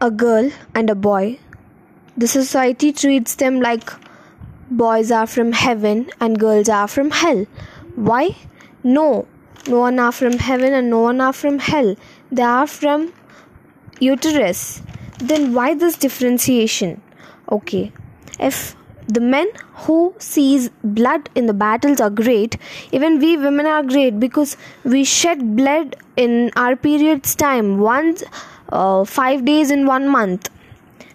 a girl and a boy, the society treats them like boys are from heaven and girls are from hell. Why? No one are from heaven and no one are from hell. They are from uterus. Then why this differentiation? Okay, if the men who sees blood in the battles are great, even we women are great because we shed blood in our periods time, once 5 days in 1 month.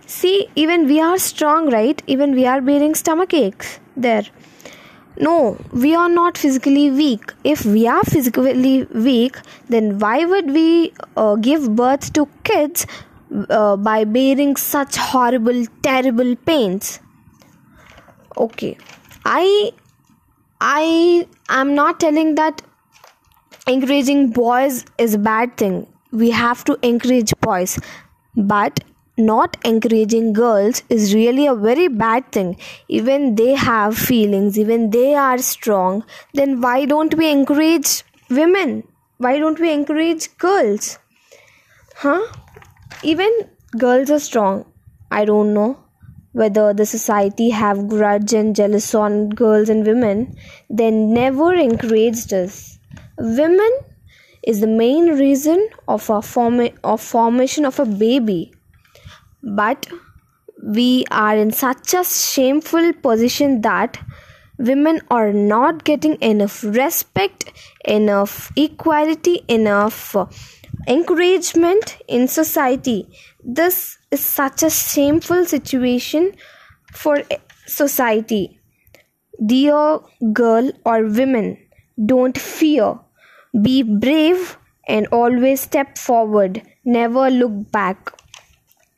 See, even we are strong, right? Even we are bearing stomach aches there. No, we are not physically weak. If we are physically weak, then why would we give birth to kids by bearing such horrible, terrible pains? Okay, I am not telling that encouraging boys is a bad thing. We have to encourage boys, but not encouraging girls is really a very bad thing. Even they have feelings, even they are strong. Then why don't we encourage women? Why don't we encourage girls? Huh? Even girls are strong. I don't know whether the society have grudge and jealous on girls and women. They never encouraged us. Women is the main reason of our formation of a baby. But we are in such a shameful position that women are not getting enough respect, enough equality, enough encouragement in society. This is such a shameful situation for society. Dear girl or women, don't fear. Be brave and always step forward. Never look back.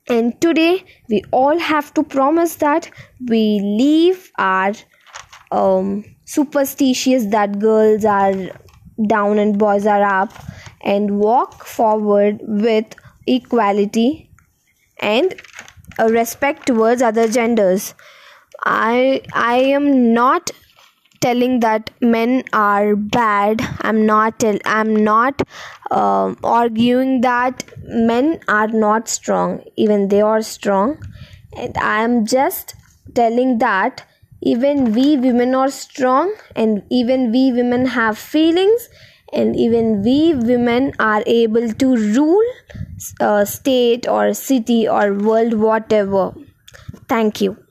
And today, we all have to promise that we leave our superstitions that girls are down and boys are up, and walk forward with equality and respect towards other genders. I am not telling that men are bad. I'm not arguing that men are not strong. Even they are strong. And I am just telling that even we women are strong, and even we women have feelings, and even we women are able to rule a state or city or world, whatever. Thank you.